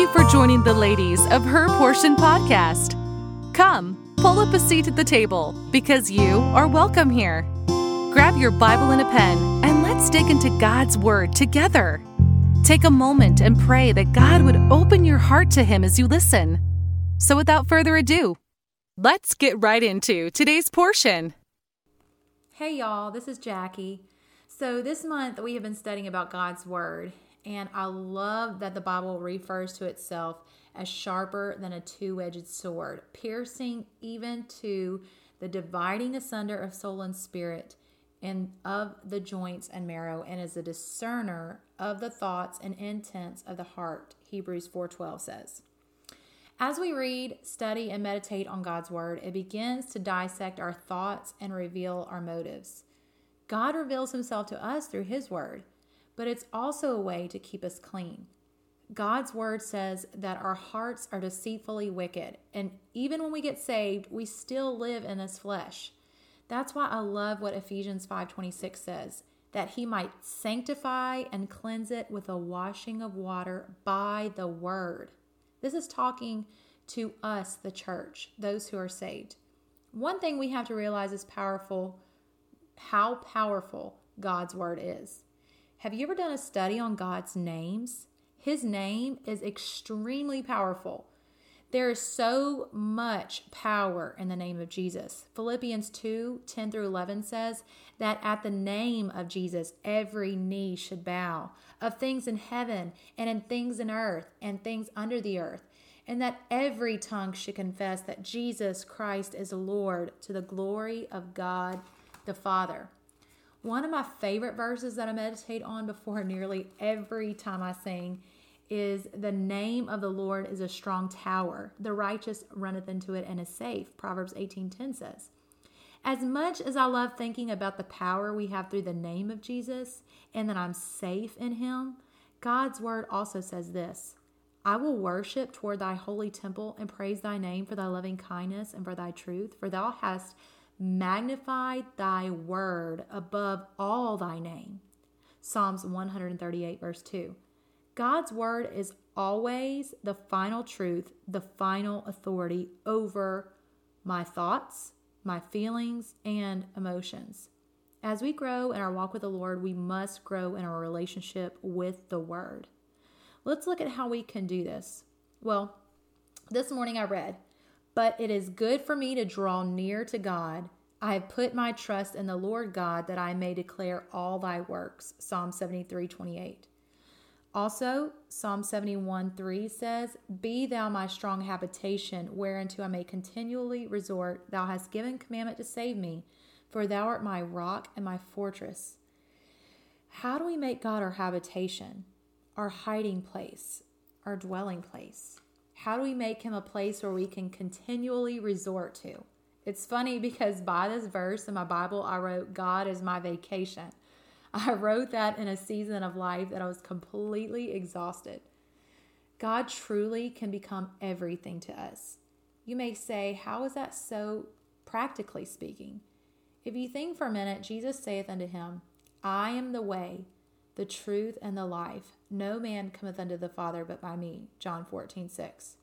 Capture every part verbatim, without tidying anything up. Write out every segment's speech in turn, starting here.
you for joining the ladies of Her Portion Podcast. Come, pull up a seat at the table, because you are welcome here. Grab your Bible and a pen, and let's dig into God's Word together. Take a moment and pray that God would open your heart to Him as you listen. So without further ado, let's get right into today's portion. Hey y'all, this is Jackie. So this month we have been studying about God's Word, and I love that the Bible refers to itself as sharper than a two-edged sword, piercing even to the dividing asunder of soul and spirit, and of the joints and marrow, and is a discerner of the thoughts and intents of the heart, Hebrews four twelve says. As we read, study, and meditate on God's Word, it begins to dissect our thoughts and reveal our motives. God reveals Himself to us through His Word, but it's also a way to keep us clean. God's Word says that our hearts are deceitfully wicked, and even when we get saved, we still live in this flesh. That's why I love what Ephesians five twenty-six says, that He might sanctify and cleanse it with a washing of water by the Word. This is talking to us, the church, those who are saved. One thing we have to realize is powerful, how powerful God's Word is. Have you ever done a study on God's names? His name is extremely powerful. There is so much power in the name of Jesus. Philippians two ten through eleven says that at the name of Jesus, every knee should bow, of things in heaven and in things in earth and things under the earth, and that every tongue should confess that Jesus Christ is Lord, to the glory of God the Father. One of my favorite verses that I meditate on before nearly every time I sing is, the name of the Lord is a strong tower. The righteous runneth into it and is safe. Proverbs eighteen ten says. As much as I love thinking about the power we have through the name of Jesus and that I'm safe in Him, God's Word also says this, I will worship toward thy holy temple and praise thy name for thy loving kindness and for thy truth, for thou hast magnified thy word above all thy name. Psalms one thirty-eight verse two. God's Word is always the final truth, the final authority over my thoughts, my feelings, and emotions. As we grow in our walk with the Lord, we must grow in our relationship with the Word. Let's look at how we can do this. Well, this morning I read, but it is good for me to draw near to God. I have put my trust in the Lord God, that I may declare all thy works. Psalm seventy-three twenty-eight. Also, Psalm seventy-one three says, be thou my strong habitation, whereunto I may continually resort. Thou hast given commandment to save me, for thou art my rock and my fortress. How do we make God our habitation, our hiding place, our dwelling place? How do we make Him a place where we can continually resort to? It's funny because by this verse in my Bible, I wrote, God is my vacation. I wrote that in a season of life that I was completely exhausted. God truly can become everything to us. You may say, how is that so, practically speaking? If you think for a minute, Jesus saith unto him, I am the way, the truth, and the life. No man cometh unto the Father but by me. John fourteen six.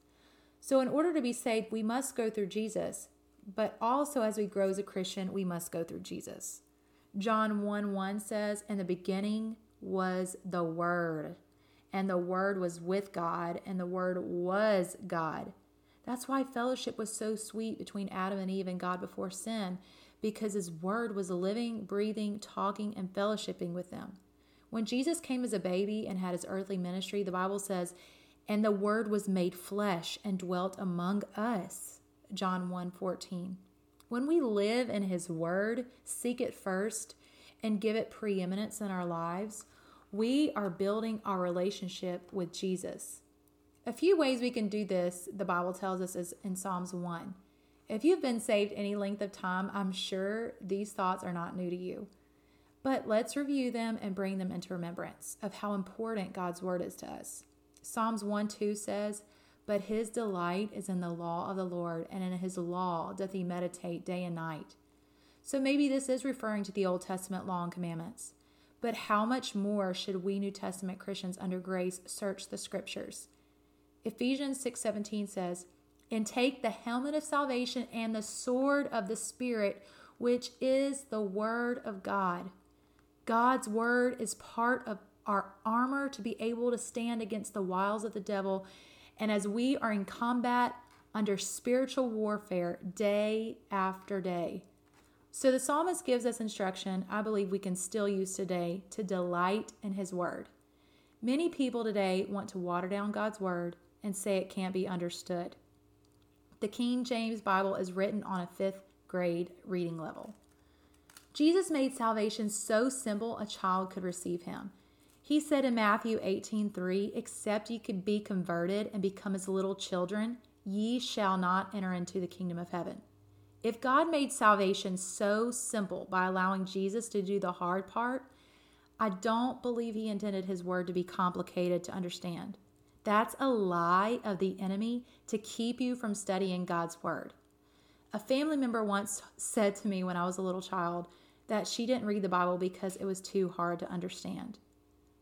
So in order to be saved, we must go through Jesus, but also as we grow as a Christian, we must go through Jesus. John one one says, in the beginning was the Word, and the Word was with God, and the Word was God. That's why fellowship was so sweet between Adam and Eve and God before sin, because His Word was living, breathing, talking, and fellowshipping with them. When Jesus came as a baby and had His earthly ministry, the Bible says, and the Word was made flesh and dwelt among us. John one fourteen. When we live in His Word, seek it first, and give it preeminence in our lives, we are building our relationship with Jesus. A few ways we can do this, the Bible tells us, is in Psalms one. If you've been saved any length of time, I'm sure these thoughts are not new to you. But let's review them and bring them into remembrance of how important God's Word is to us. Psalms one two says, but his delight is in the law of the Lord, and in his law doth he meditate day and night. So maybe this is referring to the Old Testament law and commandments. But how much more should we New Testament Christians under grace search the Scriptures? Ephesians six seventeen says, "And take the helmet of salvation and the sword of the Spirit, which is the Word of God." God's Word is part of our armor to be able to stand against the wiles of the devil. And as we are in combat under spiritual warfare day after day. So the psalmist gives us instruction I believe we can still use today to delight in his word. Many people today want to water down God's word and say it can't be understood. The King James Bible is written on a fifth grade reading level. Jesus made salvation so simple a child could receive him. He said in Matthew eighteen three, "Except ye could be converted and become as little children, ye shall not enter into the kingdom of heaven." If God made salvation so simple by allowing Jesus to do the hard part, I don't believe he intended his word to be complicated to understand. That's a lie of the enemy to keep you from studying God's word. A family member once said to me when I was a little child that she didn't read the Bible because it was too hard to understand.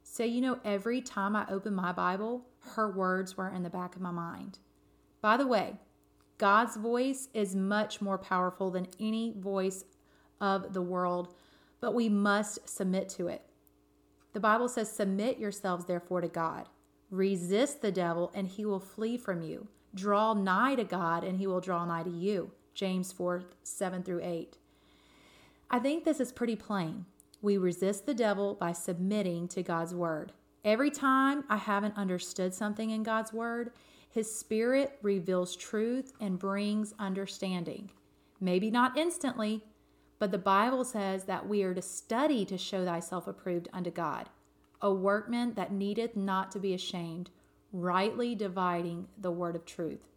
So, you know, every time I opened my Bible, her words were in the back of my mind. By the way, God's voice is much more powerful than any voice of the world, but we must submit to it. The Bible says, "Submit yourselves, therefore, to God. Resist the devil, and he will flee from you. Draw nigh to God, and he will draw nigh to you." James four, seven through eight. I think this is pretty plain. We resist the devil by submitting to God's word. Every time I haven't understood something in God's word, his Spirit reveals truth and brings understanding. Maybe not instantly, but the Bible says that we are to study to show thyself approved unto God, a workman that needeth not to be ashamed, rightly dividing the word of truth.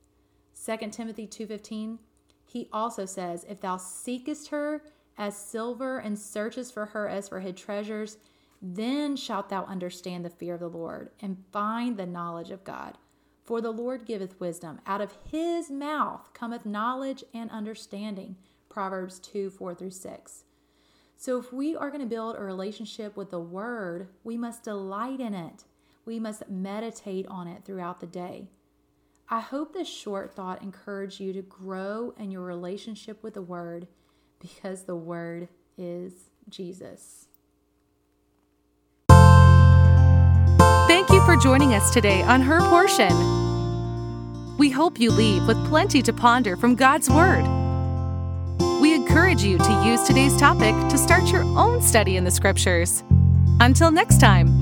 Second Timothy two fifteen, he also says, "If thou seekest her as silver and searchest for her as for hid treasures, then shalt thou understand the fear of the Lord and find the knowledge of God. For the Lord giveth wisdom. Out of his mouth cometh knowledge and understanding." Proverbs two, four through six. So if we are going to build a relationship with the word, we must delight in it. We must meditate on it throughout the day. I hope this short thought encouraged you to grow in your relationship with the word, because the word is Jesus. Thank you for joining us today on Her Portion. We hope you leave with plenty to ponder from God's word. We encourage you to use today's topic to start your own study in the scriptures. Until next time.